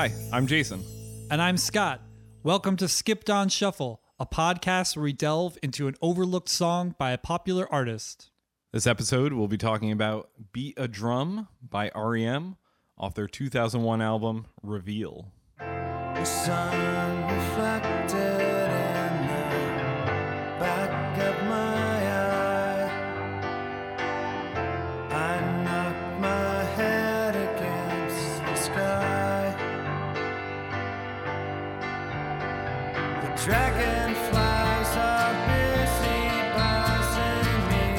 Hi, I'm Jason. And I'm Scott. Welcome to Skipped on Shuffle, a podcast where we delve into an overlooked song by a popular artist. This episode, we'll be talking about Beat a Drum by REM off their 2001 album, Reveal. The sun reflected in the back of my eye. I knocked my head against the sky. The dragonflies are busy buzzing me.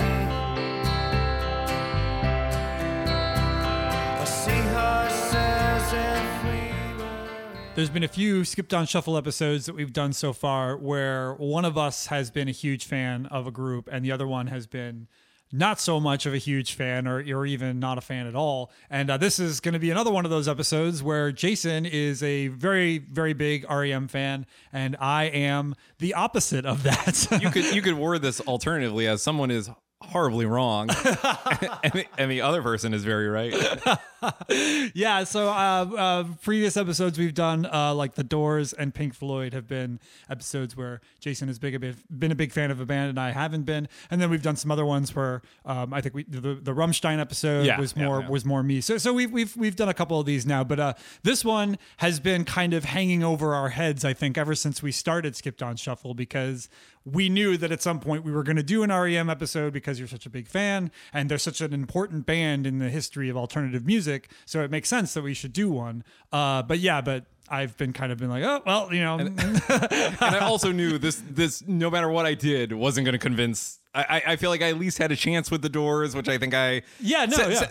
The seahorses and free. There's been a few Skipped on Shuffle episodes that we've done so far where one of us has been a huge fan of a group and the other one has been not so much of a huge fan or even not a fan at all. And this is going to be another one of those episodes where Jason is a very, very big REM fan and I am the opposite of that. You could word this alternatively as someone is horribly wrong and the other person is very right. Yeah, so previous episodes we've done like The Doors and Pink Floyd have been episodes where Jason has been a big fan of a band and I haven't been, and then we've done some other ones where I think the Rammstein episode was more me. So we've done a couple of these now, but this one has been kind of hanging over our heads, I think, ever since we started Skipped on Shuffle, because we knew that at some point we were going to do an REM episode because you're such a big fan and they're such an important band in the history of alternative music. So it makes sense that we should do one. But I've been like, oh, well, you know. And I also knew this, no matter what I did, wasn't going to convince. I feel like I at least had a chance with The Doors, which I think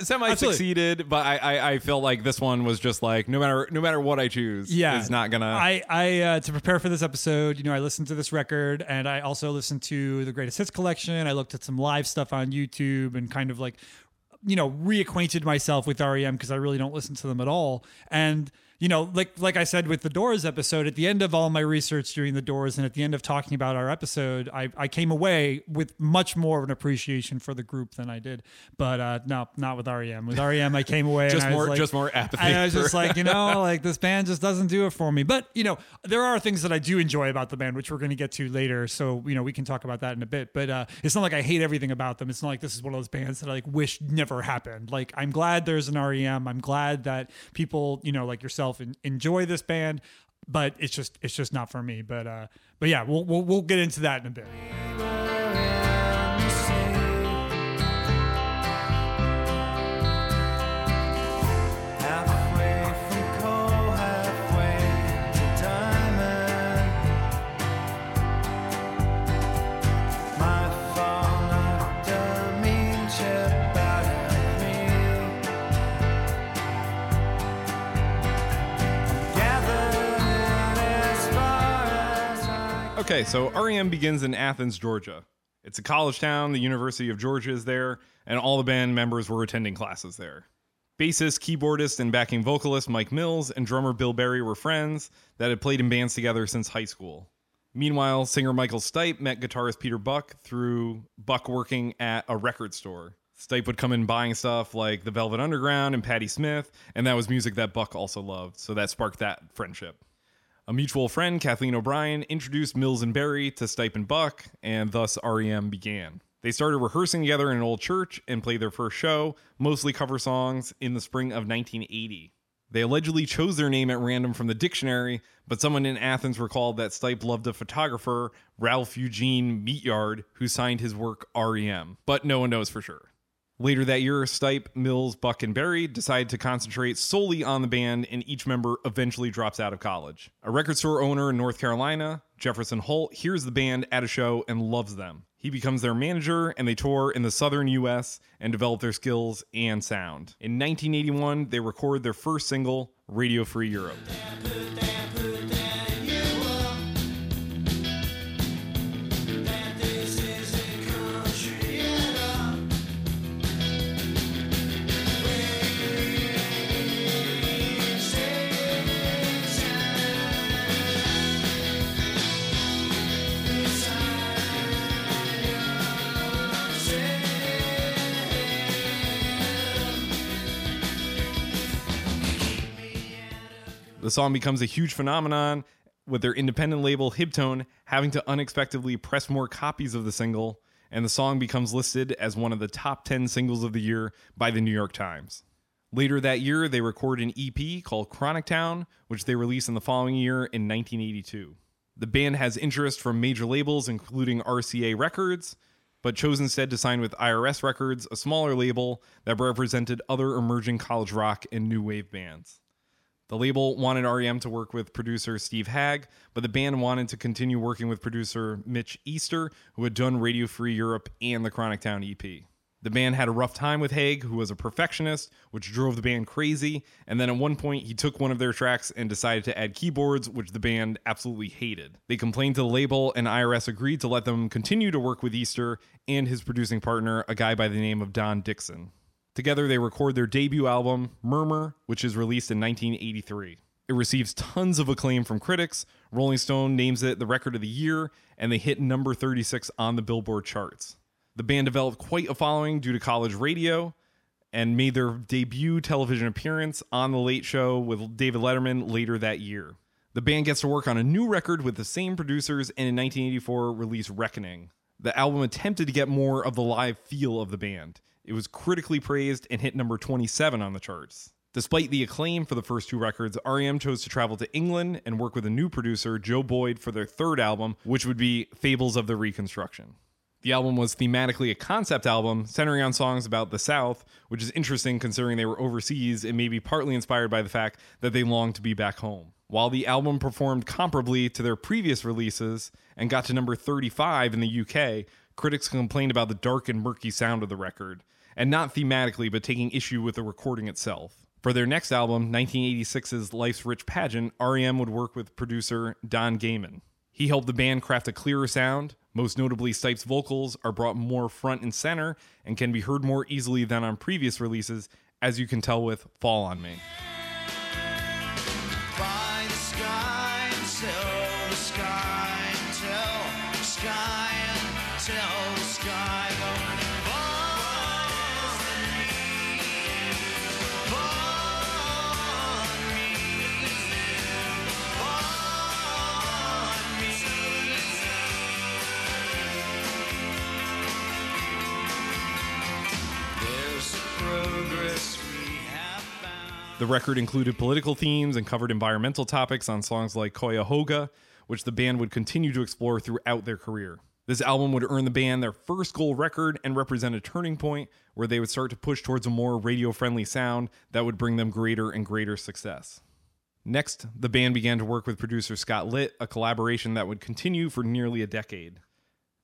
semi-succeeded, but I felt like this one was just like, no matter what I choose, is not gonna... I to prepare for this episode, I listened to this record, and I also listened to the Greatest Hits Collection. I looked at some live stuff on YouTube and kind of like, reacquainted myself with REM because I really don't listen to them at all. And... like I said with The Doors episode, at the end of all my research during The Doors and at the end of talking about our episode, I came away with much more of an appreciation for the group than I did. But no, not with REM. With REM, I came away just more apathy. And I was just like, this band just doesn't do it for me. But, there are things that I do enjoy about the band, which we're going to get to later. So, we can talk about that in a bit. But it's not like I hate everything about them. It's not like this is one of those bands that I wish never happened. Like, I'm glad there's an REM. I'm glad that people, like yourself, and enjoy this band, but it's just not for me. But yeah, we'll get into that in a bit. Okay, so REM begins in Athens, Georgia. It's a college town. The University of Georgia is there, and all the band members were attending classes there. Bassist, keyboardist, and backing vocalist Mike Mills and drummer Bill Berry were friends that had played in bands together since high school. Meanwhile, singer Michael Stipe met guitarist Peter Buck through Buck working at a record store. Stipe would come in buying stuff like The Velvet Underground and Patti Smith, and that was music that Buck also loved, so that sparked that friendship. A mutual friend, Kathleen O'Brien, introduced Mills and Berry to Stipe and Buck, and thus REM began. They started rehearsing together in an old church and played their first show, mostly cover songs, in the spring of 1980. They allegedly chose their name at random from the dictionary, but someone in Athens recalled that Stipe loved a photographer, Ralph Eugene Meatyard, who signed his work REM, but no one knows for sure. Later that year, Stipe, Mills, Buck, and Berry decide to concentrate solely on the band, and each member eventually drops out of college. A record store owner in North Carolina, Jefferson Holt, hears the band at a show and loves them. He becomes their manager, and they tour in the southern U.S. and develop their skills and sound. In 1981, they record their first single, Radio Free Europe. The song becomes a huge phenomenon, with their independent label, Hibtone, having to unexpectedly press more copies of the single, and the song becomes listed as one of the top 10 singles of the year by the New York Times. Later that year, they record an EP called Chronic Town, which they release in the following year in 1982. The band has interest from major labels, including RCA Records, but chose instead to sign with IRS Records, a smaller label that represented other emerging college rock and new wave bands. The label wanted REM to work with producer Steve Haag, but the band wanted to continue working with producer Mitch Easter, who had done Radio Free Europe and the Chronic Town EP. The band had a rough time with Haag, who was a perfectionist, which drove the band crazy, and then at one point he took one of their tracks and decided to add keyboards, which the band absolutely hated. They complained to the label, and IRS agreed to let them continue to work with Easter and his producing partner, a guy by the name of Don Dixon. Together, they record their debut album, Murmur, which is released in 1983. It receives tons of acclaim from critics. Rolling Stone names it the record of the year, and they hit number 36 on the Billboard charts. The band developed quite a following due to college radio and made their debut television appearance on The Late Show with David Letterman later that year. The band gets to work on a new record with the same producers, and in 1984 released Reckoning. The album attempted to get more of the live feel of the band. It was critically praised and hit number 27 on the charts. Despite the acclaim for the first two records, REM chose to travel to England and work with a new producer, Joe Boyd, for their third album, which would be Fables of the Reconstruction. The album was thematically a concept album centering on songs about the South, which is interesting considering they were overseas and maybe partly inspired by the fact that they longed to be back home. While the album performed comparably to their previous releases and got to number 35 in the UK, critics complained about the dark and murky sound of the record, and not thematically, but taking issue with the recording itself. For their next album, 1986's Life's Rich Pageant, REM would work with producer Don Gaiman. He helped the band craft a clearer sound. Most notably, Stipe's vocals are brought more front and center and can be heard more easily than on previous releases, as you can tell with Fall on Me. By the sky until the sky, until sky, until the sky. The record included political themes and covered environmental topics on songs like Cuyahoga, which the band would continue to explore throughout their career. This album would earn the band their first gold record and represent a turning point where they would start to push towards a more radio-friendly sound that would bring them greater and greater success. Next, the band began to work with producer Scott Litt, a collaboration that would continue for nearly a decade.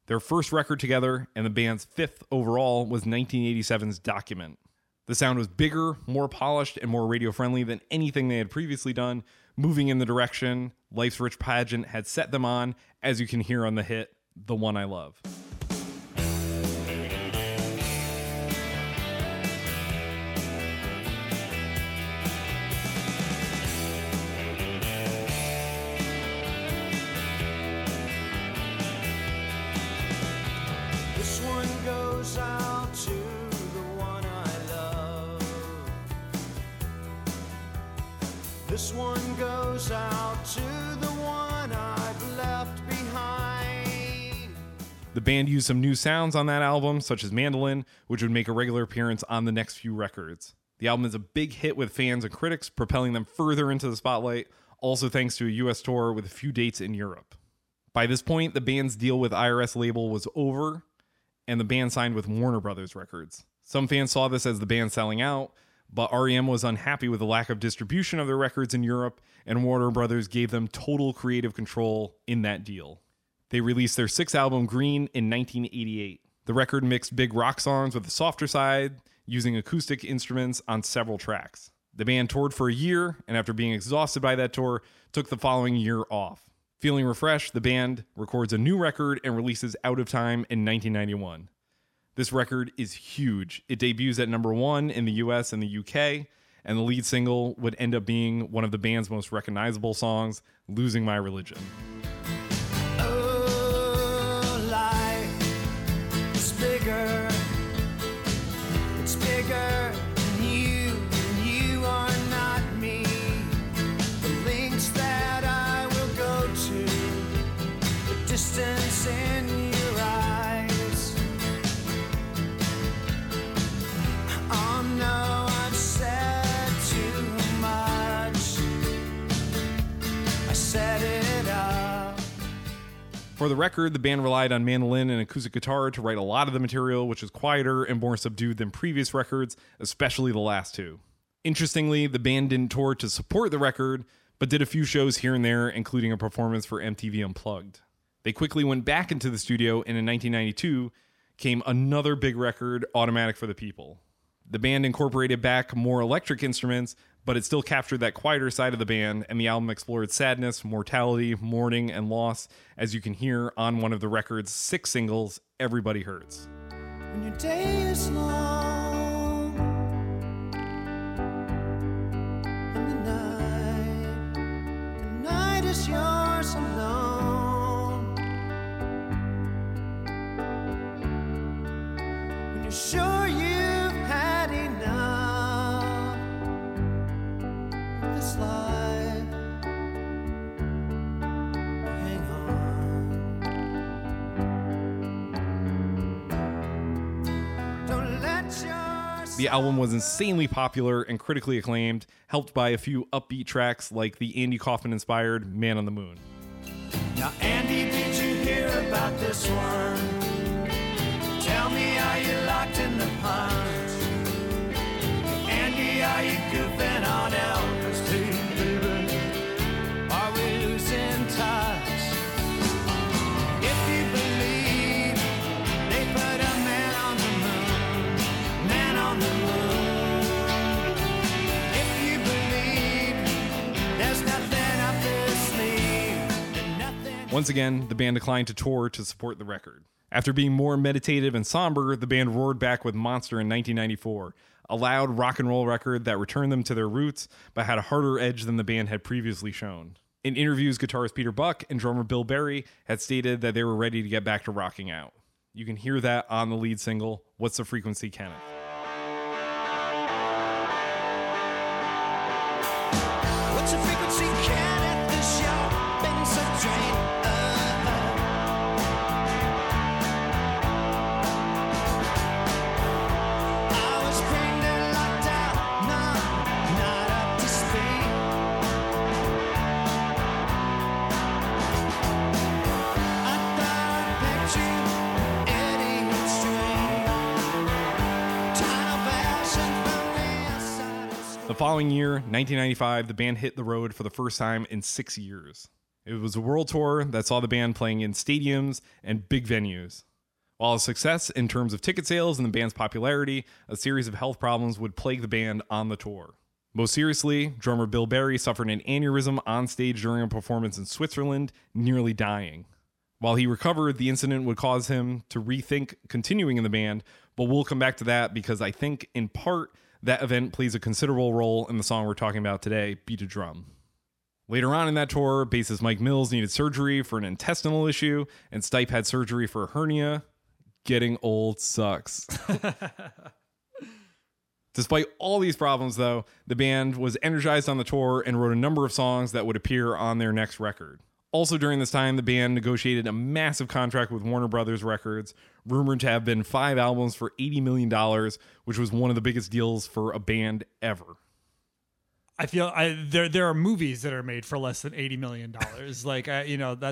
Their first record together, and the band's fifth overall, was 1987's Document. The sound was bigger, more polished, and more radio-friendly than anything they had previously done, moving in the direction Life's Rich Pageant had set them on, as you can hear on the hit, The One I Love. This one goes out to This one goes out to the one I've left behind. The band used some new sounds on that album, such as mandolin, which would make a regular appearance on the next few records. The album is a big hit with fans and critics, propelling them further into the spotlight, also thanks to a US tour with a few dates in Europe. By this point, the band's deal with IRS label was over, and the band signed with Warner Brothers Records. Some fans saw this as the band selling out, but REM was unhappy with the lack of distribution of their records in Europe, and Warner Brothers gave them total creative control in that deal. They released their sixth album, Green, in 1988. The record mixed big rock songs with the softer side, using acoustic instruments on several tracks. The band toured for a year, and after being exhausted by that tour, took the following year off. Feeling refreshed, the band records a new record and releases Out of Time in 1991. This record is huge. It debuts at number 1 in the US and the UK, and the lead single would end up being one of the band's most recognizable songs, Losing My Religion. Oh, life is bigger. It's bigger than you are not me. Believe distance in your eyes. Oh no, I've said too much. I set it up. For the record, the band relied on mandolin and acoustic guitar to write a lot of the material, which was quieter and more subdued than previous records, especially the last two. Interestingly, the band didn't tour to support the record, but did a few shows here and there, including a performance for MTV Unplugged. They quickly went back into the studio, and in 1992 came another big record, Automatic for the People. The band incorporated back more electric instruments, but it still captured that quieter side of the band, and the album explored sadness, mortality, mourning, and loss, as you can hear on one of the record's 6 singles, Everybody Hurts. When your day is long and the night is yours alone. You're sure you've had enough of this life. Hang on. Don't let yourself. The album was insanely popular and critically acclaimed, helped by a few upbeat tracks like the Andy Kaufman-inspired Man on the Moon. Now, Andy, did you hear about this one? Tell me, are you locked in the pond? Andy, are you goofing on Elvis too, baby? Are we losing touch? If you believe they put a man on the moon, man on the moon. If you believe there's nothing up their sleeve, and nothing. Once again, the band declined to tour to support the record. After being more meditative and somber, the band roared back with Monster in 1994, a loud rock and roll record that returned them to their roots, but had a harder edge than the band had previously shown. In interviews, guitarist Peter Buck and drummer Bill Berry had stated that they were ready to get back to rocking out. You can hear that on the lead single, What's the Frequency, Kenneth? What's the frequency, Kenneth? This show been so drained. The following year, 1995, the band hit the road for the first time in 6 years. It was a world tour that saw the band playing in stadiums and big venues. While a success in terms of ticket sales and the band's popularity, a series of health problems would plague the band on the tour. Most seriously, drummer Bill Berry suffered an aneurysm on stage during a performance in Switzerland, nearly dying. While he recovered, the incident would cause him to rethink continuing in the band, but we'll come back to that because I think, in part, that event plays a considerable role in the song we're talking about today, Beat a Drum. Later on in that tour, bassist Mike Mills needed surgery for an intestinal issue, and Stipe had surgery for a hernia. Getting old sucks. Despite all these problems, though, the band was energized on the tour and wrote a number of songs that would appear on their next record. Also during this time, the band negotiated a massive contract with Warner Brothers Records, rumored to have been 5 albums for $80 million, which was one of the biggest deals for a band ever. I feel there are movies that are made for less than $80 million. Like,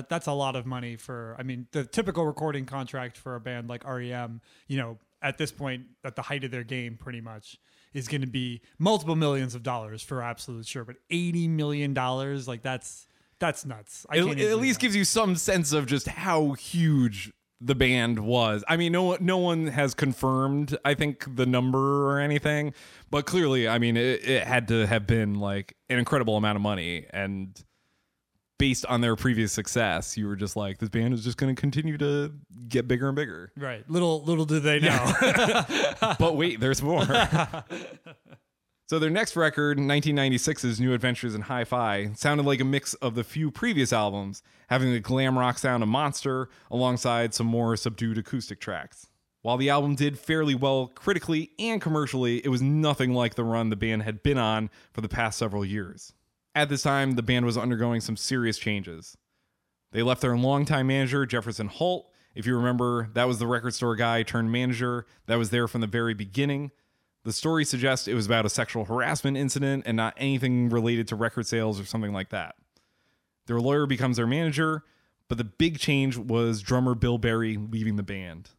that's a lot of money for, I mean, the typical recording contract for a band like REM, at this point, at the height of their game, pretty much, is going to be multiple millions of dollars for absolute sure. But $80 million, like that's nuts. It at least gives you some sense of just how huge the band was. I mean, no one has confirmed, I think, the number or anything, but clearly, I mean, it had to have been like an incredible amount of money. And based on their previous success, you were just like, this band is just going to continue to get bigger and bigger. Right. Little do they know. But wait, there's more. So their next record, 1996's New Adventures in Hi-Fi, sounded like a mix of the few previous albums, having the glam rock sound of Monster alongside some more subdued acoustic tracks. While the album did fairly well critically and commercially, it was nothing like the run the band had been on for the past several years. At this time, the band was undergoing some serious changes. They left their longtime manager, Jefferson Holt. If you remember, that was the record store guy turned manager that was there from the very beginning. The story suggests it was about a sexual harassment incident and not anything related to record sales or something like that. Their lawyer becomes their manager, but the big change was drummer Bill Berry leaving the band.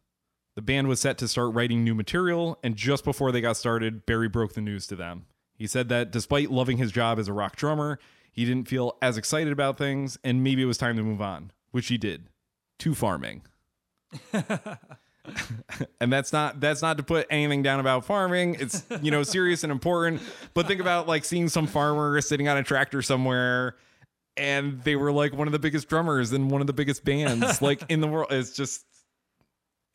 The band was set to start writing new material, and just before they got started, Berry broke the news to them. He said that despite loving his job as a rock drummer, he didn't feel as excited about things, and maybe it was time to move on, which he did, to farming. And that's not to put anything down about farming. It's, you know, serious and important. But think about like seeing some farmer sitting on a tractor somewhere, and they were like one of the biggest drummers and one of the biggest bands like in the world. It's just,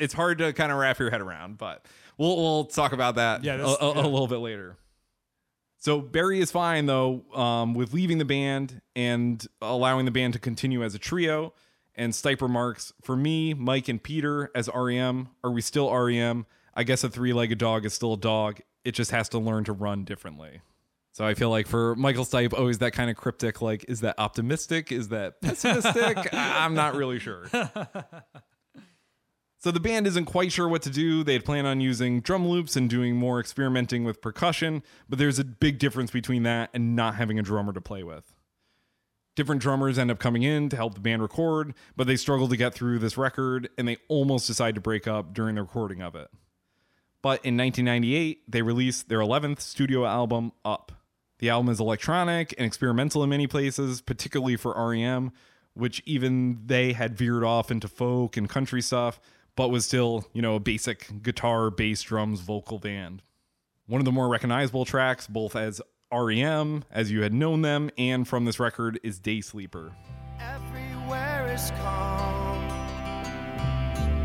it's hard to kind of wrap your head around, but we'll talk about that a little bit later. So Berry is fine though with leaving the band and allowing the band to continue as a trio. And Stipe remarks, "For me, Mike and Peter as REM, are we still REM? I guess a three-legged dog is still a dog. It just has to learn to run differently." So I feel like for Michael Stipe, always that kind of cryptic, like, is that optimistic? Is that pessimistic? I'm not really sure. So the band isn't quite sure what to do. They had planned on using drum loops and doing more experimenting with percussion, but there's a big difference between that and not having a drummer to play with. Different drummers end up coming in to help the band record, but they struggle to get through this record, and they almost decide to break up during the recording of it. But in 1998, they released their 11th studio album, Up. The album is electronic and experimental in many places, particularly for REM, which even they had veered off into folk and country stuff, but was still, you know, a basic guitar, bass, drums, vocal band. One of the more recognizable tracks, both as REM, as you had known them, and from this record is Day Sleeper. Everywhere is calm.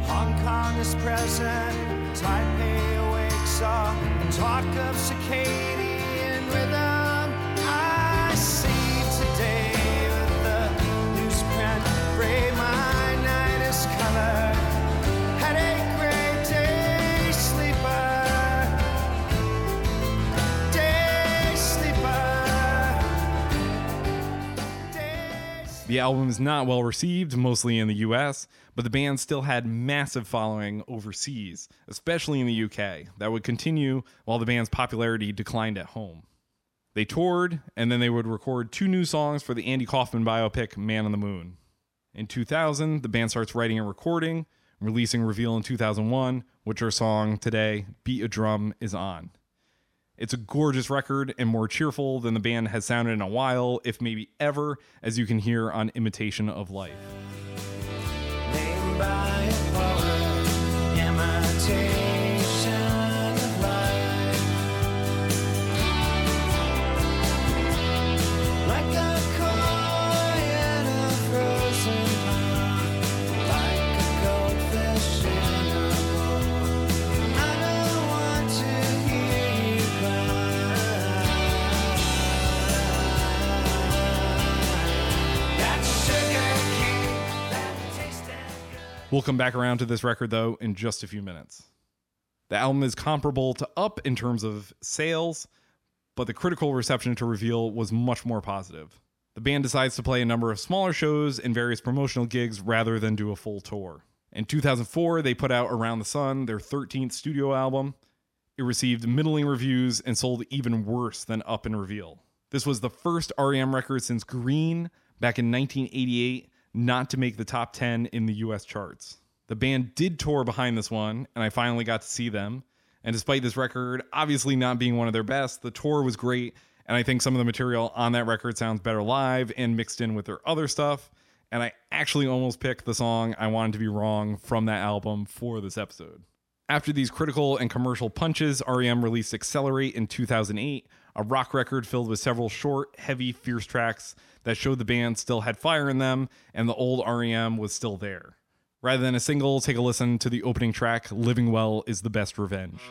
Hong Kong is present. Taipei wakes up and talk of circadian rhythm. I see today with the newsprint gray. My night is colored. The album is not well received, mostly in the US, but the band still had massive following overseas, especially in the UK, that would continue while the band's popularity declined at home. They toured, and then they would record two new songs for the Andy Kaufman biopic, Man on the Moon. In 2000, the band starts writing and recording, releasing Reveal in 2001, which our song today, Beat a Drum, is on. It's a gorgeous record and more cheerful than the band has sounded in a while, if maybe ever, as you can hear on Imitation of Life. Named by a poet, imitation of life. Like a koi in a frozen pond, like a goldfish in a bowl. I don't want to We'll come back around to this record, though, in just a few minutes. The album is comparable to Up in terms of sales, but the critical reception to Reveal was much more positive. The band decides to play a number of smaller shows and various promotional gigs rather than do a full tour. In 2004, they put out Around the Sun, their 13th studio album. It received middling reviews and sold even worse than Up and Reveal. This was the first REM record since Green back in 1988, not to make the top 10 in the US charts. The band did tour behind this one, and I finally got to see them. And despite this record obviously not being one of their best, the tour was great, and I think some of the material on that record sounds better live and mixed in with their other stuff. And I actually almost picked the song I Wanted to Be Wrong from that album for this episode. After these critical and commercial punches, REM released Accelerate in 2008, a rock record filled with several short, heavy, fierce tracks that showed the band still had fire in them and the old REM was still there. Rather than a single, take a listen to the opening track, Living Well is the Best Revenge.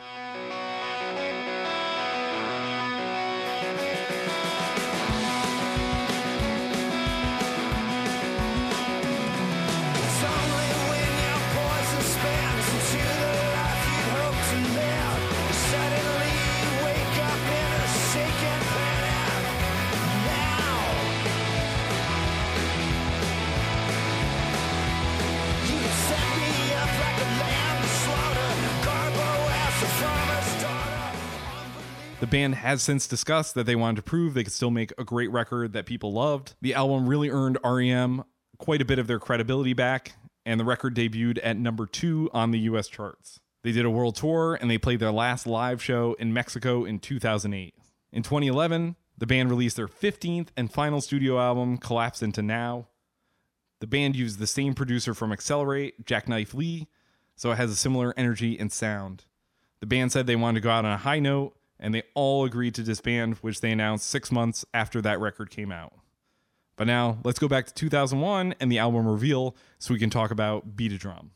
The band has since discussed that they wanted to prove they could still make a great record that people loved. The album really earned REM quite a bit of their credibility back, and the record debuted at number 2 on the US charts. They did a world tour, and they played their last live show in Mexico in 2008. In 2011, the band released their 15th and final studio album, Collapse Into Now. The band used the same producer from Accelerate, Jackknife Lee, so it has a similar energy and sound. The band said they wanted to go out on a high note, and they all agreed to disband, which they announced 6 months after that record came out. But now, let's go back to 2001 and the album Reveal, so we can talk about Beat a Drum.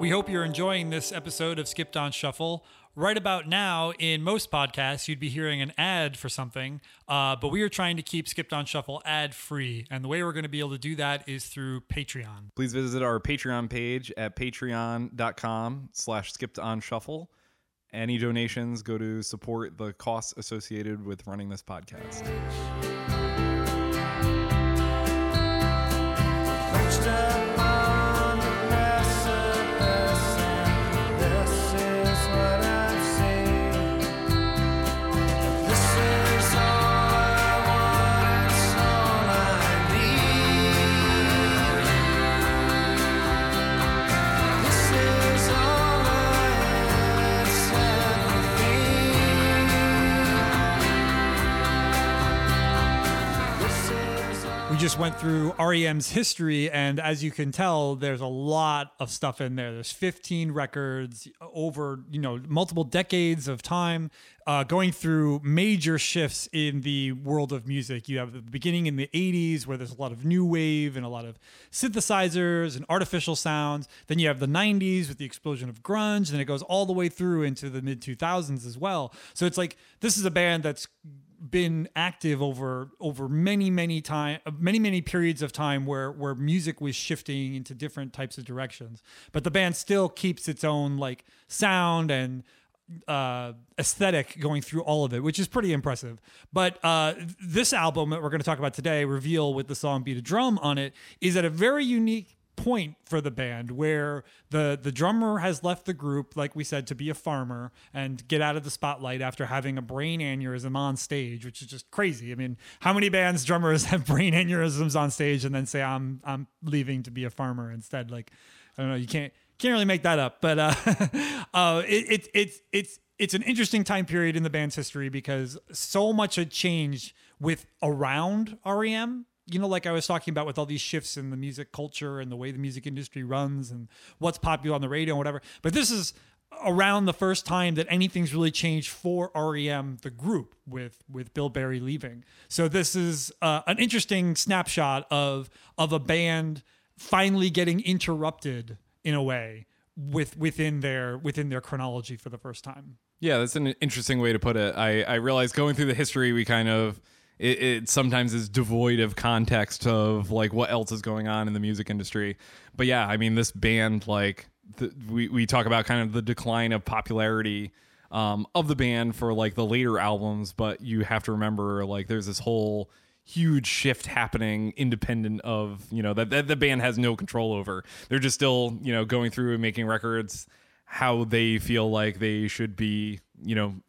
We hope you're enjoying this episode of Skipped on Shuffle. Right about now, in most podcasts, you'd be hearing an ad for something, but we are trying to keep Skipped on Shuffle ad-free, and the way we're going to be able to do that is through Patreon. Please visit our Patreon page at patreon.com/skippedonshuffle. Any donations go to support the costs associated with running this podcast. Just went through REM's history, and as you can tell, there's a lot of stuff in there. There's 15 records over, multiple decades of time, going through major shifts in the world of music. You have the beginning in the 80s where there's a lot of new wave and a lot of synthesizers and artificial sounds. Then you have the 90s with the explosion of grunge, and it goes all the way through into the mid-2000s as well. So it's like, this is a band that's been active over many periods of time where music was shifting into different types of directions, but the band still keeps its own like sound and aesthetic going through all of it, which is pretty impressive. But this album that we're going to talk about today, Reveal, with the song Beat a Drum on it, is at a very unique point for the band where the drummer has left the group, like we said, to be a farmer and get out of the spotlight after having a brain aneurysm on stage, which is just crazy. I mean, how many bands drummers have brain aneurysms on stage and then say, I'm leaving to be a farmer instead? Like, I don't know, you can't really make that up, but it's an interesting time period in the band's history because so much had changed with around REM. Like I was talking about with all these shifts in the music culture and the way the music industry runs and what's popular on the radio and whatever. But this is around the first time that anything's really changed for REM, the group, with Bill Berry leaving. So this is an interesting snapshot of a band finally getting interrupted in a way within their chronology for the first time. Yeah, that's an interesting way to put it. I realized going through the history, we kind of... It sometimes is devoid of context of like what else is going on in the music industry. But yeah, I mean, this band, like we talk about kind of the decline of popularity of the band for like the later albums. But you have to remember, like, there's this whole huge shift happening independent of, that the band has no control over. They're just still, going through and making records how they feel like they should be,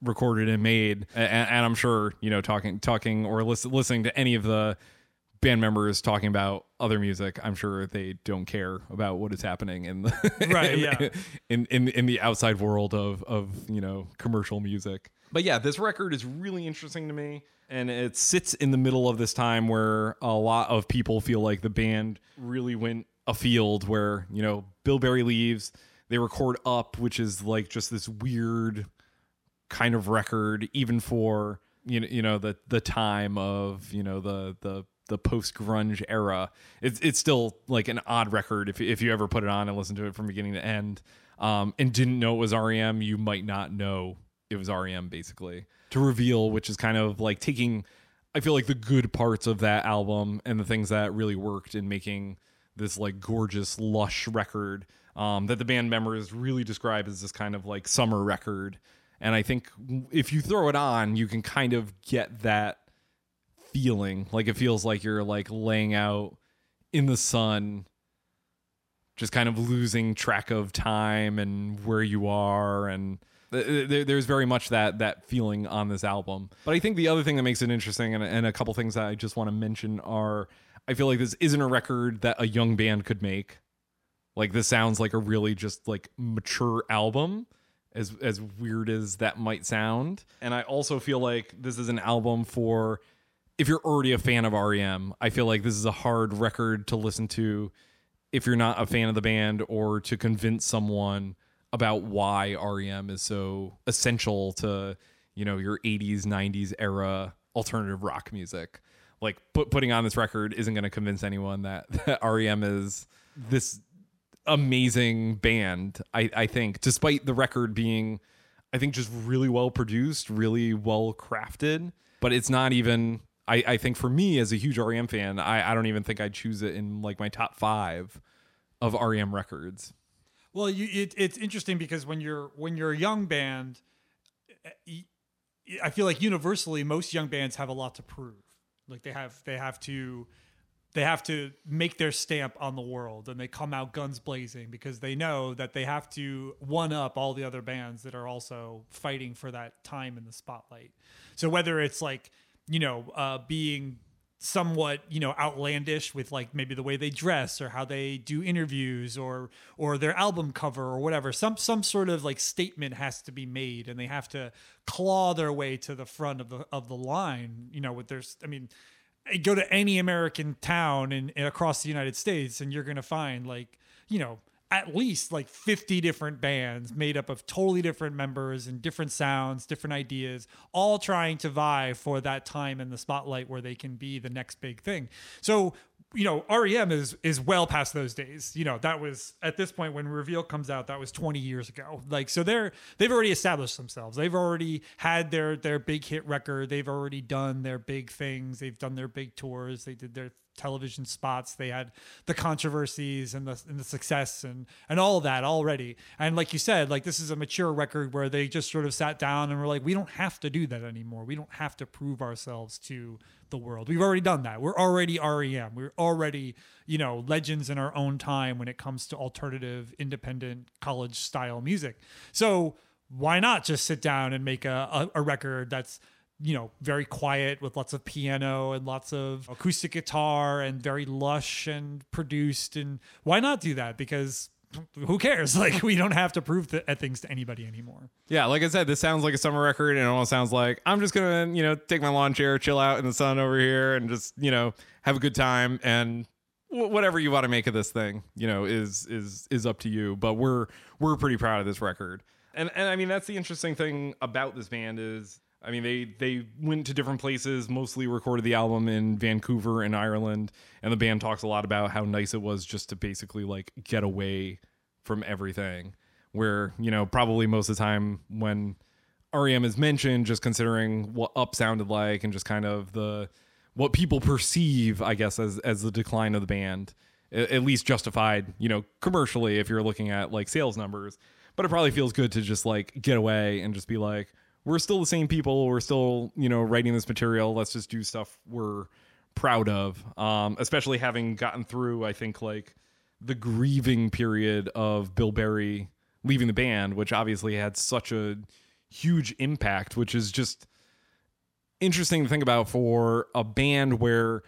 recorded and made. And I'm sure, talking or listening to any of the band members talking about other music, I'm sure they don't care about what is happening in the in the outside world of commercial music. But yeah, this record is really interesting to me, and it sits in the middle of this time where a lot of people feel like the band really went afield where, Bill Berry leaves. They record Up, which is like just this weird kind of record, even for the time of the post grunge era. It's still like an odd record if you ever put it on and listen to it from beginning to end, and didn't know it was REM. You might not know it was REM. Basically, to Reveal, which is kind of like taking, I feel like, the good parts of that album and the things that really worked in making this like gorgeous, lush record. That the band members really describe as this kind of like summer record. And I think if you throw it on, you can kind of get that feeling. Like, it feels like you're like laying out in the sun just kind of losing track of time and where you are, and there's very much that feeling on this album. But I think the other thing that makes it interesting, and a couple things that I just want to mention are, I feel like this isn't a record that a young band could make. Like, this sounds like a really just like mature album, as weird as that might sound. And I also feel like this is an album for, if you're already a fan of REM, I feel like this is a hard record to listen to if you're not a fan of the band, or to convince someone about why REM is so essential to, you know, your 80s, 90s era alternative rock music. Like, putting on this record isn't going to convince anyone that REM is this amazing band, I think, despite the record being, I think, just really well produced, really well crafted. But it's not even... I think for me as a huge REM fan, I don't even think I'd choose it in like my top 5 of REM records. Well, it's interesting because when you're a young band, I feel like universally most young bands have a lot to prove. Like, they have to make their stamp on the world, and they come out guns blazing because they know that they have to one up all the other bands that are also fighting for that time in the spotlight. So whether it's like, you know, being somewhat, you know, outlandish with like maybe the way they dress or how they do interviews or their album cover or whatever, some sort of like statement has to be made, and they have to claw their way to the front of the line, you know, with their, I mean, go to any American town and across the United States and you're going to find like, you know, at least like 50 different bands made up of totally different members and different sounds, different ideas, all trying to vie for that time in the spotlight where they can be the next big thing. So, you know, REM is well past those days. You know, that was at this point when Reveal comes out, that was 20 years ago. Like, so they've already established themselves. They've already had their big hit record. They've already done their big things. They've done their big tours. They did their television spots, they had the controversies and the success and all that already. And like you said, like, this is a mature record where they just sort of sat down and were like, we don't have to do that anymore. We don't have to prove ourselves to the world. We've already done that. We're already REM. We're already, you know, legends in our own time when it comes to alternative, independent, college style music. So why not just sit down and make a record that's, you know, very quiet with lots of piano and lots of acoustic guitar and very lush and produced? And why not do that? Because who cares? Like, we don't have to prove things to anybody anymore. Yeah. Like I said, this sounds like a summer record, and it almost sounds like I'm just going to, you know, take my lawn chair, chill out in the sun over here and just, you know, have a good time, and whatever you want to make of this thing, you know, is up to you. But we're pretty proud of this record. And I mean, that's the interesting thing about this band is, I mean, they went to different places, mostly recorded the album in Vancouver and Ireland, and the band talks a lot about how nice it was just to basically like get away from everything, where, you know, probably most of the time when REM is mentioned, just considering what up sounded like and just kind of the what people perceive, I guess, as the decline of the band, at least justified, you know, commercially if you're looking at like sales numbers. But it probably feels good to just like get away and just be like, we're still the same people. We're still, you know, writing this material. Let's just do stuff we're proud of. Especially having gotten through, I think, like the grieving period of Bill Berry leaving the band, which obviously had such a huge impact, which is just interesting to think about for a band where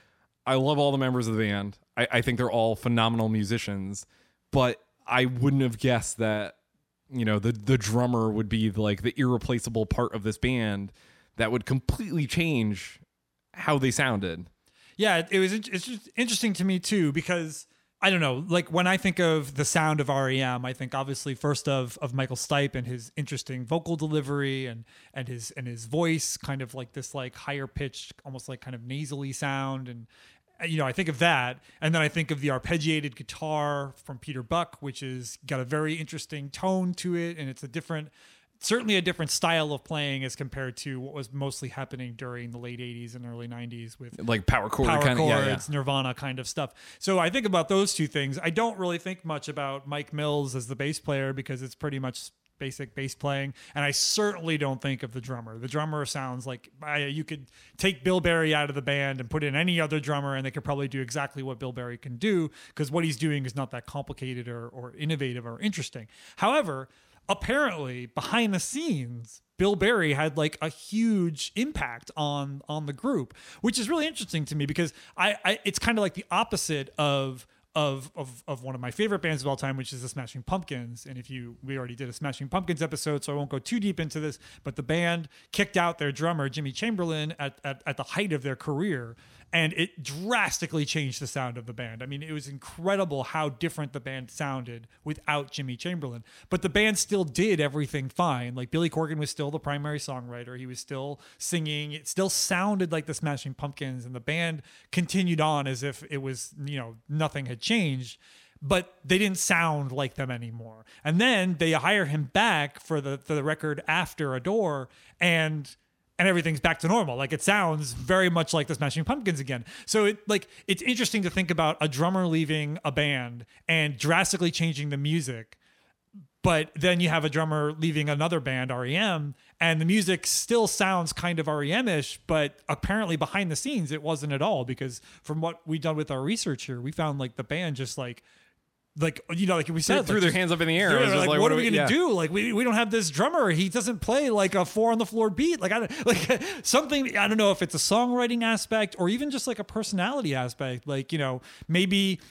I love all the members of the band. I think they're all phenomenal musicians, but I wouldn't have guessed that, you know, the drummer would be like the irreplaceable part of this band that would completely change how they sounded. Yeah, it's just interesting to me too, because I don't know, like when I think of the sound of REM, I think obviously first of Michael Stipe and his interesting vocal delivery and his voice, kind of like this like higher pitched, almost like kind of nasally sound, and, you know, I think of that, and then I think of the arpeggiated guitar from Peter Buck, which is got a very interesting tone to it, and it's certainly a different style of playing as compared to what was mostly happening during the late 80s and early 90s with like power chords, Nirvana kind of stuff. So I think about those two things. I don't really think much about Mike Mills as the bass player because it's pretty much basic bass playing, and I certainly don't think of the drummer. The drummer sounds like you could take Bill Berry out of the band and put in any other drummer, and they could probably do exactly what Bill Berry can do, because what he's doing is not that complicated or innovative or interesting. However, apparently, behind the scenes, Bill Berry had like a huge impact on the group, which is really interesting to me, because I it's kind of like the opposite of one of my favorite bands of all time, which is the Smashing Pumpkins. And we already did a Smashing Pumpkins episode, so I won't go too deep into this, but the band kicked out their drummer, Jimmy Chamberlain, at the height of their career. And it drastically changed the sound of the band. I mean, it was incredible how different the band sounded without Jimmy Chamberlain. But the band still did everything fine. Like, Billy Corgan was still the primary songwriter. He was still singing. It still sounded like the Smashing Pumpkins. And the band continued on as if it was, nothing had changed. But they didn't sound like them anymore. And then they hire him back for the record After a Door, and everything's back to normal. Like, it sounds very much like the Smashing Pumpkins again. So it's interesting to think about a drummer leaving a band and drastically changing the music. But then you have a drummer leaving another band, REM, and the music still sounds kind of REM-ish, but apparently behind the scenes it wasn't at all, because from what we've done with our research here, we found like the band just like we said, threw their hands up in the air. Like, what are we going to do? Like, we don't have this drummer. He doesn't play like a 4 on the floor beat. Like, something, I don't know if it's a songwriting aspect or even just like a personality aspect. Like, maybe,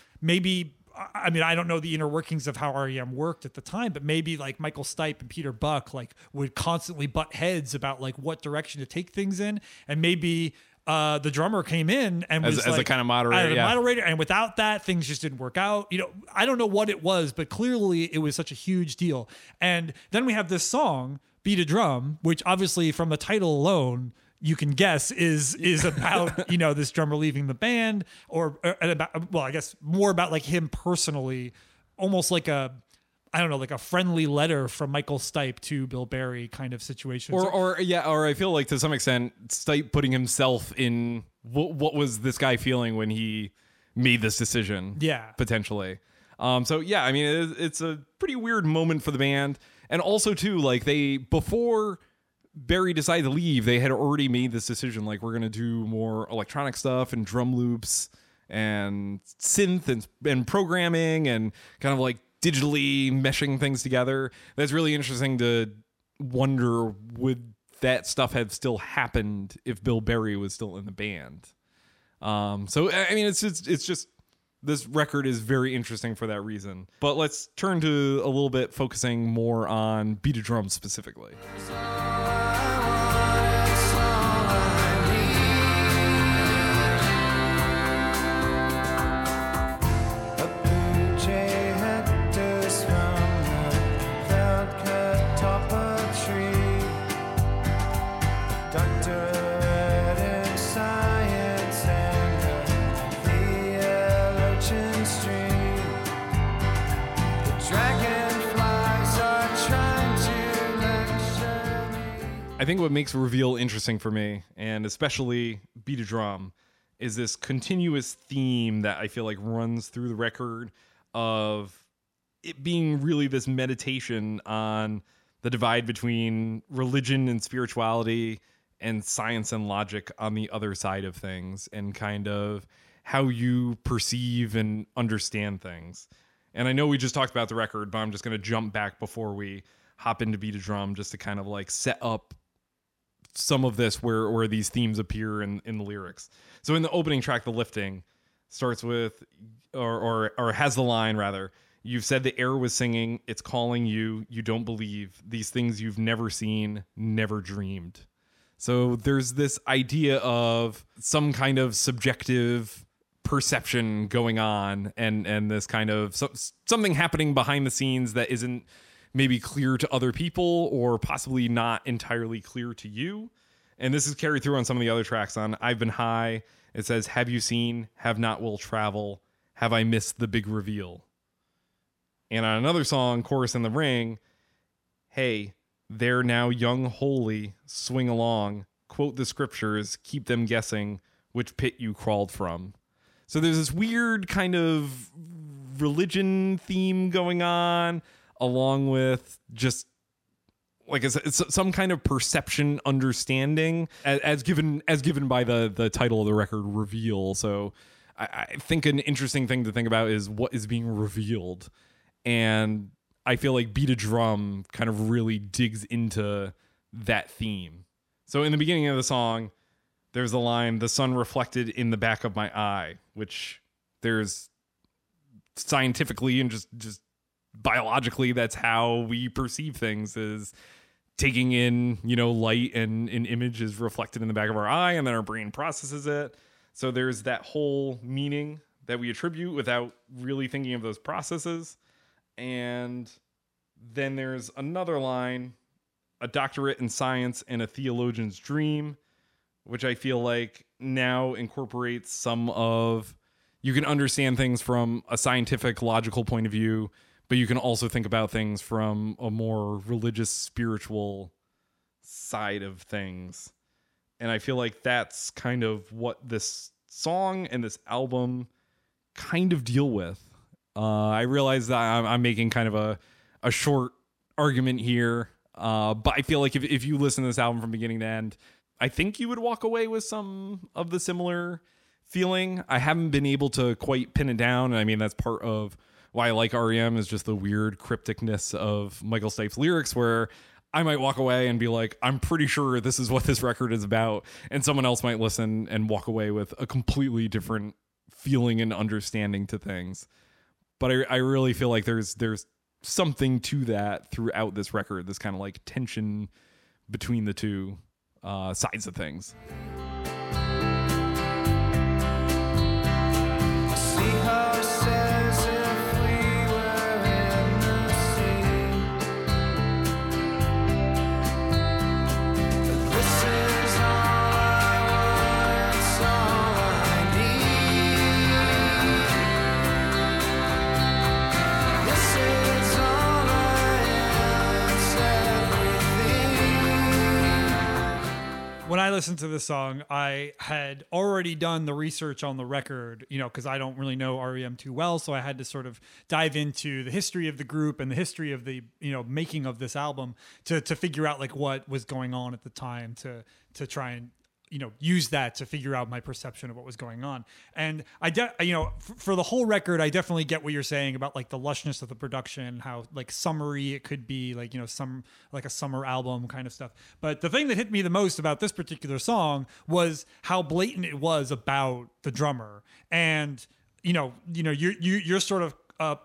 I mean, I don't know the inner workings of how REM worked at the time, but maybe like Michael Stipe and Peter Buck like would constantly butt heads about like what direction to take things in. And maybe the drummer came in and was as a kind of moderator, and without that, things just didn't work out. I don't know what it was, but clearly it was such a huge deal. And then we have this song, Beat a Drum, which obviously from the title alone, you can guess is about, this drummer leaving the band or about, well, I guess more about like him personally, almost like a friendly letter from Michael Stipe to Bill Berry kind of situation. Or I feel like to some extent, Stipe putting himself in what was this guy feeling when he made this decision? Yeah. Potentially. I mean, it's a pretty weird moment for the band. And also too, like before Berry decided to leave, they had already made this decision. Like, we're going to do more electronic stuff and drum loops and synth and programming and kind of like digitally meshing things together. That's really interesting to wonder, would that stuff have still happened if Bill Berry was still in the band? I mean, it's just this record is very interesting for that reason. But let's turn to a little bit focusing more on Beat a Drum specifically. I think what makes Reveal interesting for me, and especially Beat a Drum, is this continuous theme that I feel like runs through the record of it being really this meditation on the divide between religion and spirituality and science and logic on the other side of things, and kind of how you perceive and understand things. And I know we just talked about the record, but I'm just going to jump back before we hop into Beat a Drum just to kind of like set up some of this where these themes appear in the lyrics. So in the opening track, The Lifting starts with, or has the line rather, "You've said the air was singing, it's calling you, you don't believe, these things you've never seen, never dreamed." So there's this idea of some kind of subjective perception going on and this kind of something happening behind the scenes that isn't maybe clear to other people or possibly not entirely clear to you. And this is carried through on some of the other tracks. On I've Been High, it says, "Have you seen, have not will travel, have I missed the big reveal?" And on another song, Chorus in the Ring, "Hey, they're now young, holy, swing along, quote the scriptures, keep them guessing which pit you crawled from." So there's this weird kind of religion theme going on, along with just like it's some kind of perception understanding as given by the title of the record, Reveal. So I think an interesting thing to think about is what is being revealed. And I feel like Beat a Drum kind of really digs into that theme. So in the beginning of the song, there's a line, "The sun reflected in the back of my eye," which there's scientifically and just biologically, that's how we perceive things, is taking in, light, and an image is reflected in the back of our eye, and then our brain processes it. So there's that whole meaning that we attribute without really thinking of those processes. And then there's another line, "A doctorate in science and a theologian's dream," which I feel like now incorporates some of, you can understand things from a scientific, logical point of view, but you can also think about things from a more religious, spiritual side of things. And I feel like that's kind of what this song and this album kind of deal with. I realize that I'm making kind of a short argument here, but I feel like if you listen to this album from beginning to end, I think you would walk away with some of the similar feeling. I haven't been able to quite pin it down. And I mean, that's part of why I like REM, is just the weird crypticness of Michael Stipe's lyrics, where I might walk away and be like, I'm pretty sure this is what this record is about. And someone else might listen and walk away with a completely different feeling and understanding to things. But I really feel like there's something to that throughout this record, this kind of like tension between the two sides of things. I see how it says if we were in the sea, but this is all I want, it's all I need. This is all I am, it's everything. When I listened to this song, I had already done the research on the record, because I don't really know REM too well. So I had to sort of dive into the history of the group and the history of the, making of this album to figure out like what was going on at the time to try and, use that to figure out my perception of what was going on. And for the whole record, I definitely get what you're saying about like the lushness of the production, how like summery it could be, like, some like a summer album kind of stuff. But the thing that hit me the most about this particular song was how blatant it was about the drummer. And, you're sort of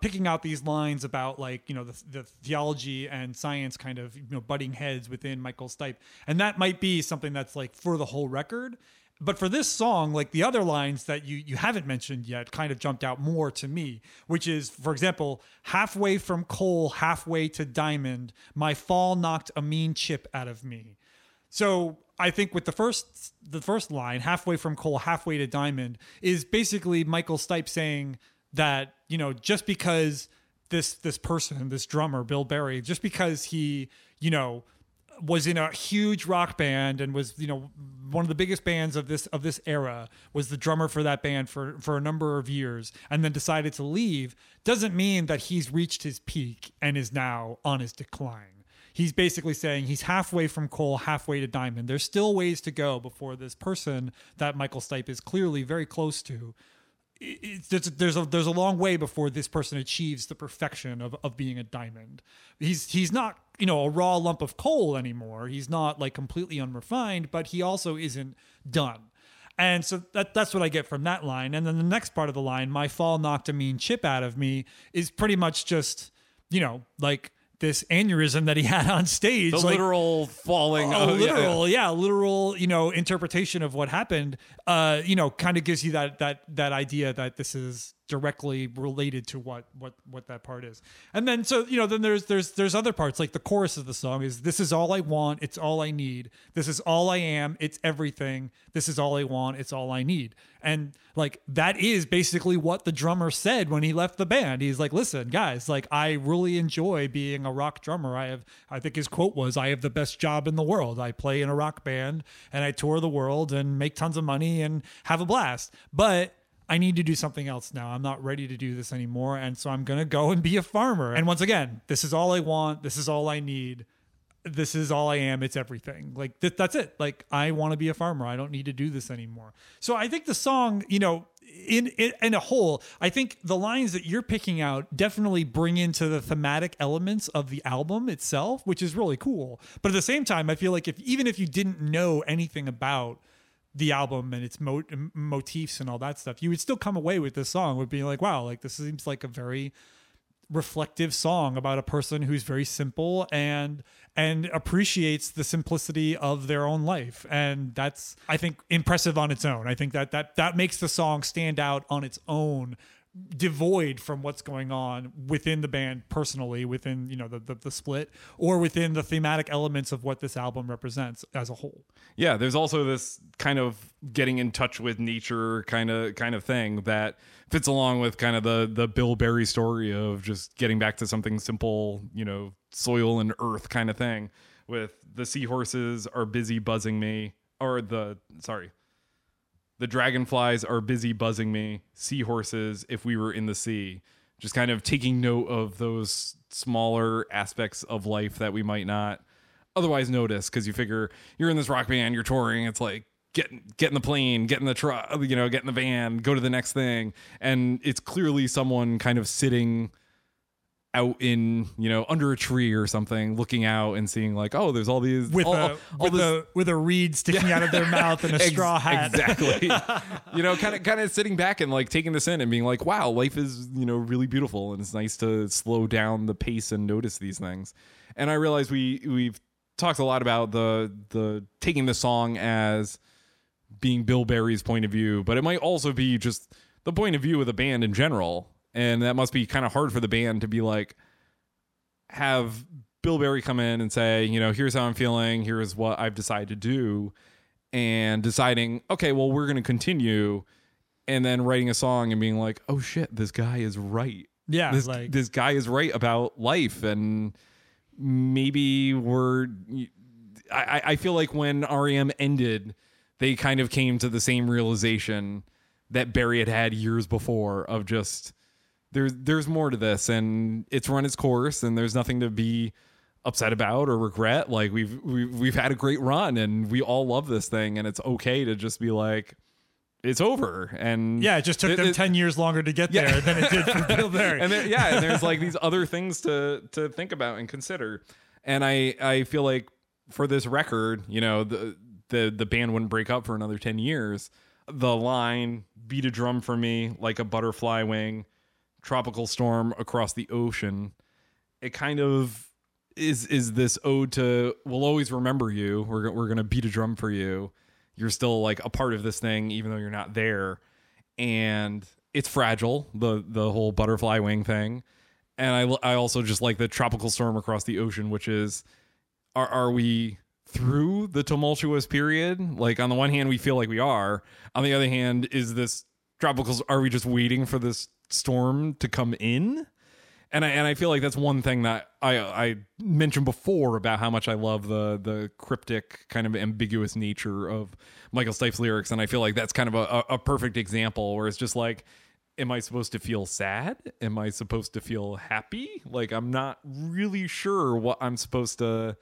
picking out these lines about like, the theology and science kind of, butting heads within Michael Stipe. And that might be something that's like for the whole record. But for this song, like the other lines that you haven't mentioned yet kind of jumped out more to me, which is, for example, halfway from coal, halfway to diamond, my fall knocked a mean chip out of me. So I think with the first line, halfway from coal, halfway to diamond, is basically Michael Stipe saying that, just because this person, this drummer, Bill Berry, just because he, was in a huge rock band and was, one of the biggest bands of this era, was the drummer for that band for a number of years, and then decided to leave, doesn't mean that he's reached his peak and is now on his decline. He's basically saying he's halfway from coal, halfway to diamond. There's still ways to go before this person that Michael Stipe is clearly very close to. There's a long way before this person achieves the perfection of being a diamond. He's not, a raw lump of coal anymore. He's not like completely unrefined, but he also isn't done. And so that's what I get from that line. And then the next part of the line, my fall knocked a mean chip out of me, is pretty much just, like this aneurysm that he had on stage. The literal falling. Oh, literal. Yeah. Literal, interpretation of what happened, kind of gives you that idea that this is directly related to what that part is. And then, so, then there's other parts, like the chorus of the song is, this is all I want, it's all I need. This is all I am, it's everything. This is all I want, it's all I need. And like, that is basically what the drummer said when he left the band. He's like, listen, guys, like, I really enjoy being a rock drummer. I think his quote was, I have the best job in the world. I play in a rock band and I tour the world and make tons of money and have a blast. But I need to do something else now. I'm not ready to do this anymore. And so I'm going to go and be a farmer. And once again, this is all I want. This is all I need. this is all I am. It's everything. Like that's it. Like, I want to be a farmer. I don't need to do this anymore. So I think the song, you know, in a whole, I think the lines that you're picking out definitely bring into the thematic elements of the album itself, which is really cool. But at the same time, I feel like even if you didn't know anything about the album and its motifs and all that stuff, you would still come away with this song with being like, wow, like this seems like a very reflective song about a person who's very simple and appreciates the simplicity of their own life. And that's, I think, impressive on its own. I think that makes the song stand out on its own, devoid from what's going on within the band personally, within, you know, the split, or within the thematic elements of what this album represents as a whole. Yeah, there's also this kind of getting in touch with nature kind of thing that fits along with kind of the Bill Berry story of just getting back to something simple, you know, soil and earth kind of thing, with the seahorses are busy buzzing me, or the dragonflies are busy buzzing me, seahorses, if we were in the sea. Just kind of taking note of those smaller aspects of life that we might not otherwise notice, because you figure you're in this rock band, you're touring, it's like, get in the plane, get in the truck, you know, get in the van, go to the next thing. And it's clearly someone kind of sitting out in, you know, under a tree or something, looking out and seeing like, oh, there's all these with a reed sticking out of their mouth and a straw hat. Exactly. You know, kind of sitting back and like taking this in and being like, wow, life is, you know, really beautiful, and it's nice to slow down the pace and notice these things. And I realize we've talked a lot about the taking the song as being Bill Berry's point of view, but it might also be just the point of view of the band in general. And that must be kind of hard for the band to be like, have Bill Berry come in and say, you know, here's how I'm feeling, here's what I've decided to do, and deciding, okay, well, we're going to continue, and then writing a song and being like, oh shit, this guy is right. Yeah. This guy is right about life. And maybe I feel like when REM ended, they kind of came to the same realization that Berry had years before of just, There's more to this, and it's run its course, and there's nothing to be upset about or regret. Like we've had a great run, and we all love this thing, and it's okay to just be like, it's over. And yeah, it just took them 10 years longer to get there than it did for Bill Berry. And and there's like these other things to think about and consider. And I feel like for this record, you know, the band wouldn't break up for another 10 years. The line, beat a drum for me like a butterfly wing, tropical storm across the ocean, it kind of is this ode to, we'll always remember you, we're gonna beat a drum for you, you're still like a part of this thing even though you're not there, and it's fragile, the whole butterfly wing thing. And I also just like the tropical storm across the ocean, which is, are we through the tumultuous period? Like, on the one hand we feel like we are, on the other hand, is this tropical, are we just waiting for this storm to come in? And I feel like that's one thing that I mentioned before about how much I love the cryptic kind of ambiguous nature of Michael Stipe's lyrics, and I feel like that's kind of a perfect example where it's just like, am I supposed to feel sad? Am I supposed to feel happy? Like, I'm not really sure what I'm supposed to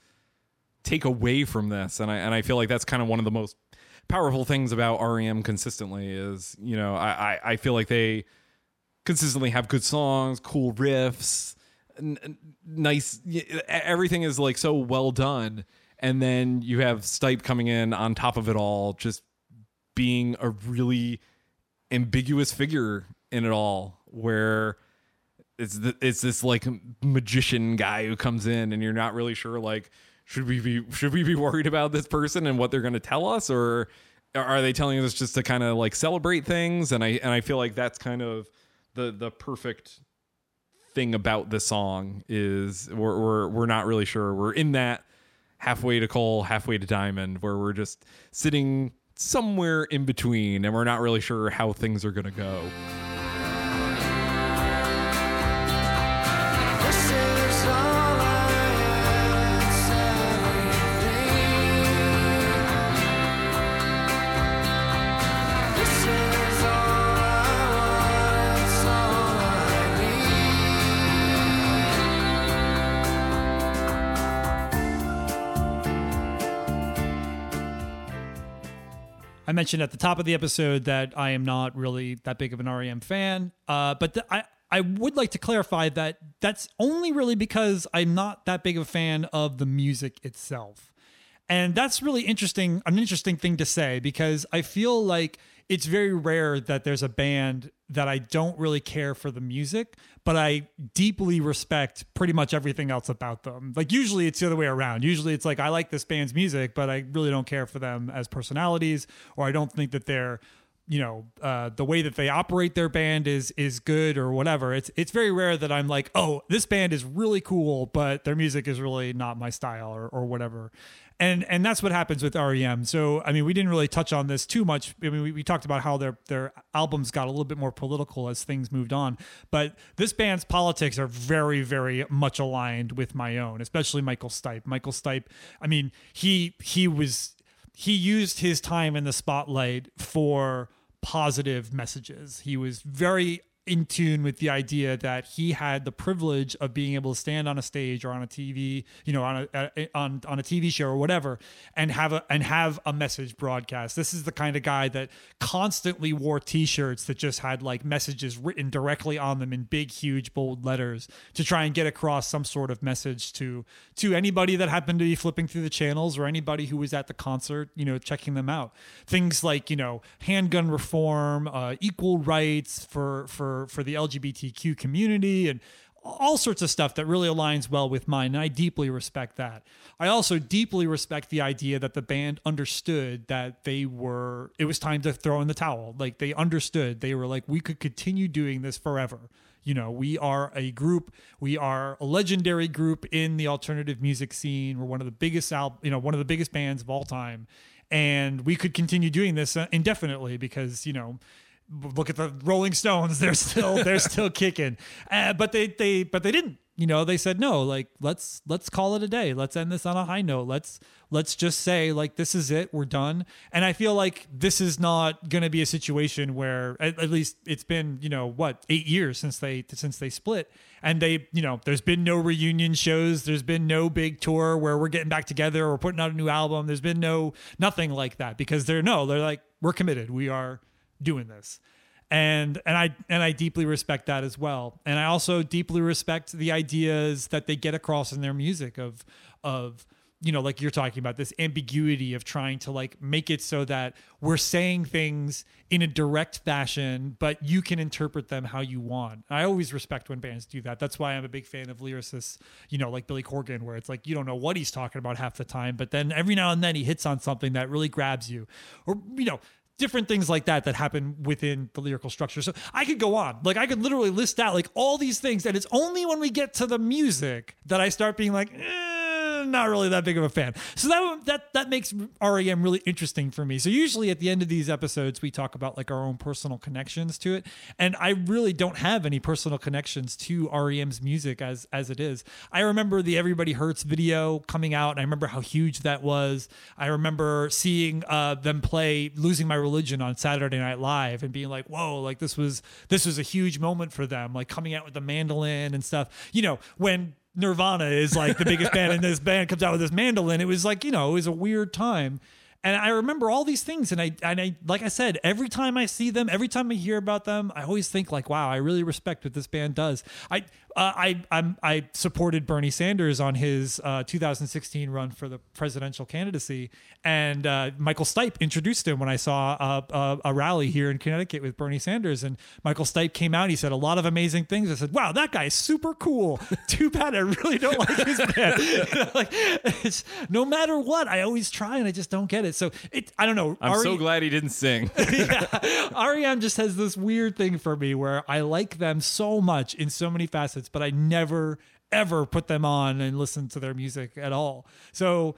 take away from this, and I feel like that's kind of one of the most powerful things about REM consistently is, you know, I feel like they consistently have good songs, cool riffs, nice, everything is like so well done, and then you have Stipe coming in on top of it all, just being a really ambiguous figure in it all, where it's this like magician guy who comes in and you're not really sure, like, should we be worried about this person and what they're going to tell us, or are they telling us just to kind of like celebrate things? And I feel like that's kind of the perfect thing about the song is we're not really sure. We're in that halfway to coal, halfway to diamond, where we're just sitting somewhere in between and we're not really sure how things are going to go. I mentioned at the top of the episode that I am not really that big of an REM fan, but I would like to clarify that that's only really because I'm not that big of a fan of the music itself. And that's really interesting, an interesting thing to say, because I feel like it's very rare that there's a band that I don't really care for the music, but I deeply respect pretty much everything else about them. Like usually it's the other way around. Usually it's like, I like this band's music, but I really don't care for them as personalities, or I don't think that they're, you know, the way that they operate their band is good or whatever. It's very rare that I'm like, oh, this band is really cool, but their music is really not my style or whatever. And that's what happens with REM. So, I mean, we didn't really touch on this too much. I mean, we talked about how their albums got a little bit more political as things moved on. But this band's politics are very, very much aligned with my own, especially Michael Stipe. Michael Stipe, I mean, he used his time in the spotlight for positive messages. He was very in tune with the idea that he had the privilege of being able to stand on a stage or on a TV, you know, on a TV show or whatever, and have a message broadcast. This is the kind of guy that constantly wore T-shirts that just had like messages written directly on them in big, huge, bold letters to try and get across some sort of message to anybody that happened to be flipping through the channels or anybody who was at the concert, you know, checking them out. Things like, you know, handgun reform, equal rights for the LGBTQ community, and all sorts of stuff that really aligns well with mine. And I deeply respect that. I also deeply respect the idea that the band understood that it was time to throw in the towel. Like they understood, they were like, we could continue doing this forever. You know, we are a group, we are a legendary group in the alternative music scene. We're one of the biggest, one of the biggest bands of all time. And we could continue doing this indefinitely because, you know, look at the Rolling Stones. They're still kicking, but they didn't. You know, they said no. Like let's call it a day. Let's end this on a high note. Let's just say like this is it. We're done. And I feel like this is not going to be a situation where at least it's been 8 years since they split, and they there's been no reunion shows. There's been no big tour where we're getting back together or putting out a new album. There's been nothing like that because they're like, we're committed. We are doing this. And I deeply respect that as well. And I also deeply respect the ideas that they get across in their music of, you know, like you're talking about, this ambiguity of trying to like make it so that we're saying things in a direct fashion, but you can interpret them how you want. I always respect when bands do that. That's why I'm a big fan of lyricists, you know, like Billy Corgan, where it's like, you don't know what he's talking about half the time, but then every now and then he hits on something that really grabs you, or, you know, different things like that happen within the lyrical structure. So I could go on. Like I could literally list out like all these things. And it's only when we get to the music that I start being like, not really that big of a fan. So that makes REM really interesting for me. So usually at the end of these episodes, we talk about like our own personal connections to it. And I really don't have any personal connections to REM's music as it is. I remember the Everybody Hurts video coming out, and I remember how huge that was. I remember seeing them play Losing My Religion on Saturday Night Live and being like, whoa, like this was a huge moment for them, like coming out with the mandolin and stuff. You know, when Nirvana is like the biggest band and this band comes out with this mandolin, it was like, you know, it was a weird time. And I remember all these things. And I, like I said, every time I see them, every time I hear about them, I always think like, wow, I really respect what this band does. I supported Bernie Sanders on his 2016 run for the presidential candidacy. And Michael Stipe introduced him when I saw a rally here in Connecticut with Bernie Sanders. And Michael Stipe came out. He said a lot of amazing things. I said, wow, that guy is super cool. Too bad I really don't like his band. You know, like, it's, no matter what, I always try and I just don't get it. So I don't know. I'm so glad he didn't sing. Yeah. REM just has this weird thing for me where I like them so much in so many facets, but I never, ever put them on and listen to their music at all. So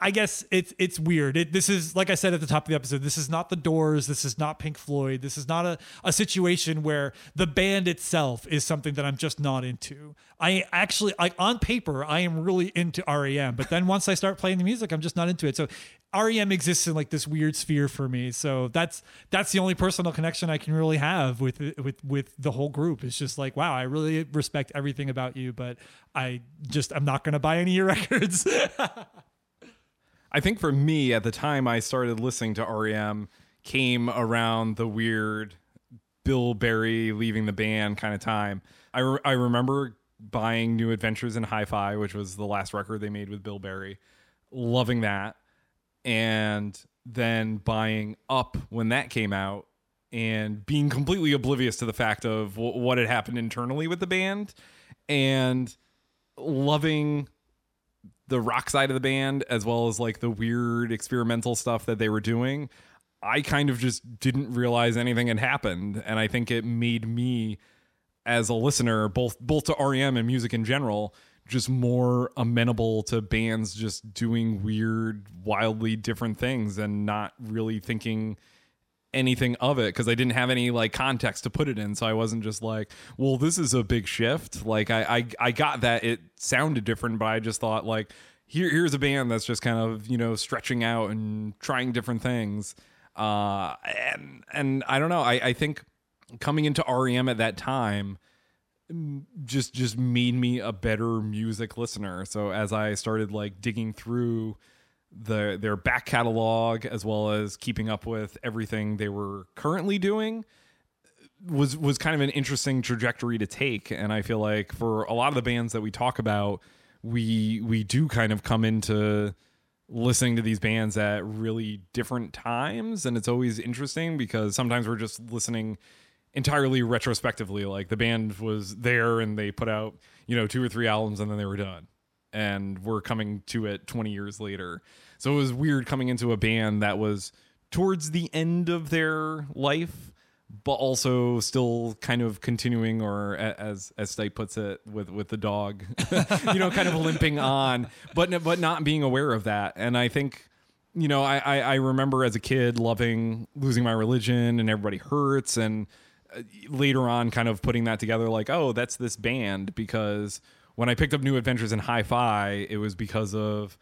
I guess it's weird. This is, like I said at the top of the episode, this is not The Doors. This is not Pink Floyd. This is not a situation where the band itself is something that I'm just not into. I actually, like on paper, I am really into REM, but then once I start playing the music, I'm just not into it. So REM exists in like this weird sphere for me. So that's the only personal connection I can really have with the whole group. It's just like, wow, I really respect everything about you, but I'm not going to buy any of your records. I think for me, at the time I started listening to REM, came around the weird Bill Berry leaving the band kind of time. I remember buying New Adventures in Hi-Fi, which was the last record they made with Bill Berry, loving that, and then buying Up when that came out and being completely oblivious to the fact of what had happened internally with the band, and loving the rock side of the band as well as like the weird experimental stuff that they were doing. I kind of just didn't realize anything had happened, and I think it made me as a listener, both to REM and music in general, just more amenable to bands just doing weird, wildly different things and not really thinking anything of it, because I didn't have any like context to put it in. So I wasn't just like, well, this is a big shift. Like I got that it sounded different, but I just thought like, here's a band that's just kind of, you know, stretching out and trying different things. And I don't know, I think coming into REM at that time just made me a better music listener. So as I started like digging through their back catalog, as well as keeping up with everything they were currently doing, was kind of an interesting trajectory to take. And I feel like for a lot of the bands that we talk about, we do kind of come into listening to these bands at really different times. And it's always interesting because sometimes we're just listening entirely retrospectively. Like the band was there and they put out, you know, 2 or 3 albums and then they were done. And we're coming to it 20 years later. So it was weird coming into a band that was towards the end of their life, but also still kind of continuing, or as Stipe puts it, with the dog, you know, kind of limping on, but not being aware of that. And I think, you know, I remember as a kid loving Losing My Religion and Everybody Hurts, and later on kind of putting that together like, oh, that's this band, because when I picked up New Adventures in Hi-Fi, it was because of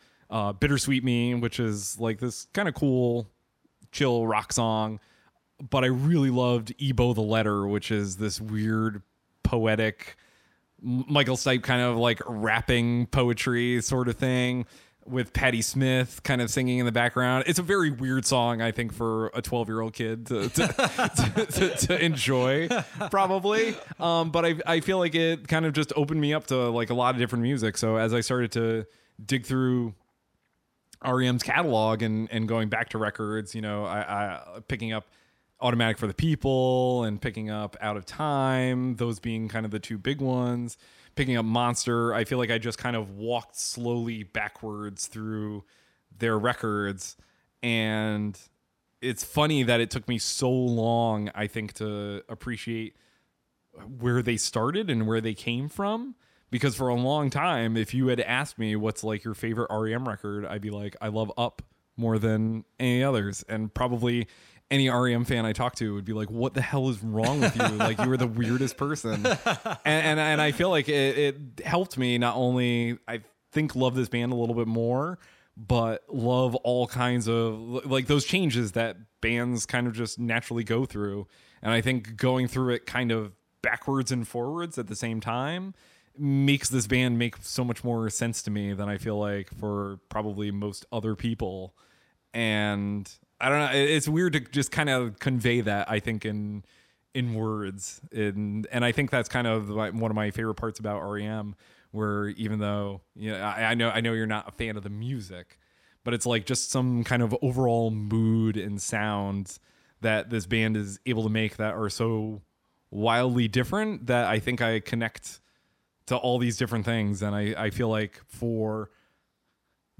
Bittersweet Me, which is like this kind of cool, chill rock song. But I really loved Ebo the Letter, which is this weird, poetic, Michael Stipe kind of like rapping poetry sort of thing with Patti Smith kind of singing in the background. It's a very weird song, I think, for a 12-year-old kid to enjoy, probably. But I feel like it kind of just opened me up to like a lot of different music. So as I started to dig through REM's catalog and going back to records, you know, I picking up Automatic for the People and picking up Out of Time, those being kind of the two big ones, picking up Monster. I feel like I just kind of walked slowly backwards through their records. And it's funny that it took me so long, I think, to appreciate where they started and where they came from. Because for a long time, if you had asked me what's like your favorite REM record, I'd be like, I love Up more than any others. And probably any REM fan I talked to would be like, what the hell is wrong with you? Like, you were the weirdest person. And I feel like it helped me not only, I think, love this band a little bit more, but love all kinds of like those changes that bands kind of just naturally go through. And I think going through it kind of backwards and forwards at the same time makes this band make so much more sense to me than I feel like for probably most other people. And I don't know, it's weird to just kind of convey that, I think, in words. And I think that's kind of one of my favorite parts about REM, where even though, you know, I know you're not a fan of the music, but it's like just some kind of overall mood and sounds that this band is able to make that are so wildly different that I think I connect to all these different things. And I feel like for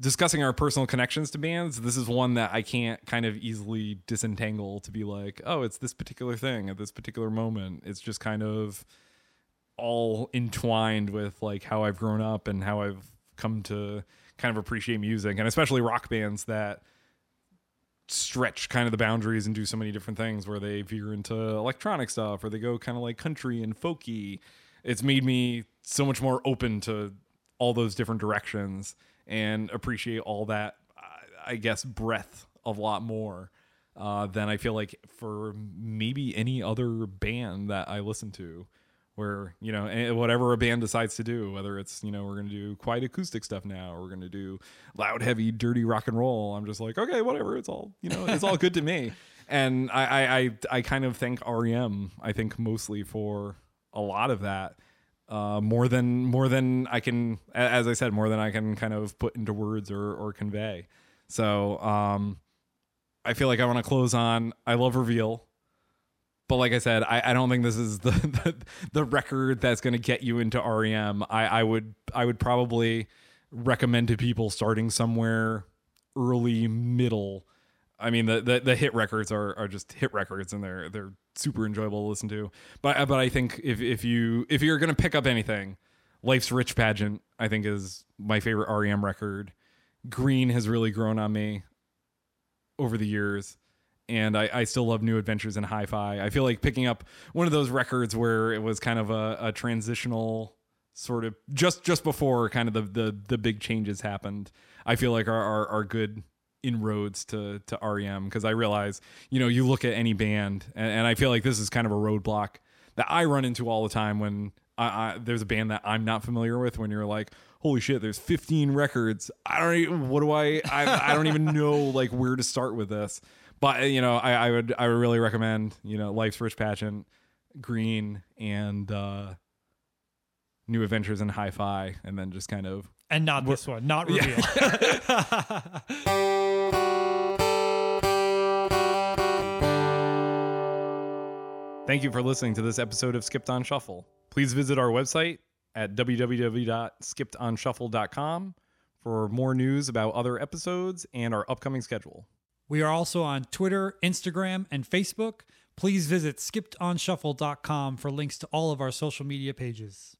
discussing our personal connections to bands, this is one that I can't kind of easily disentangle to be like, oh, it's this particular thing at this particular moment. It's just kind of all entwined with like how I've grown up and how I've come to kind of appreciate music, and especially rock bands that stretch kind of the boundaries and do so many different things where they veer into electronic stuff or they go kind of like country and folky. It's made me so much more open to all those different directions and appreciate all that, I guess, breadth a lot more than I feel like for maybe any other band that I listen to, where, you know, whatever a band decides to do, whether it's, you know, we're going to do quiet acoustic stuff now, or we're going to do loud, heavy, dirty rock and roll, I'm just like, okay, whatever. It's all, you know, it's all good to me. And I kind of thank REM, I think, mostly for a lot of that. More than I can, as I said, more than I can kind of put into words or convey. So I feel like I want to close on, I love Reveal. But like I said, I don't think this is the record that's going to get you into REM. I would probably recommend to people starting somewhere early, middle. I mean, the hit records are just hit records, and they're super enjoyable to listen to. But I think if you're going to pick up anything, Life's Rich Pageant, I think, is my favorite REM record. Green has really grown on me over the years. And I still love New Adventures in Hi-Fi. I feel like picking up one of those records where it was kind of a transitional sort of just before kind of the big changes happened, I feel like are good inroads to REM, because I realize, you look at any band, and I feel like this is kind of a roadblock that I run into all the time when I there's a band that I'm not familiar with, when you're like, holy shit, there's 15 records. I don't even know like where to start with this. But, I would really recommend, Life's Rich Pageant, Green, and New Adventures in Hi-Fi, and then just kind of... And not this one, not Reveal. Yeah. Thank you for listening to this episode of Skipped on Shuffle. Please visit our website at www.skippedonshuffle.com for more news about other episodes and our upcoming schedule. We are also on Twitter, Instagram, and Facebook. Please visit skippedonshuffle.com for links to all of our social media pages.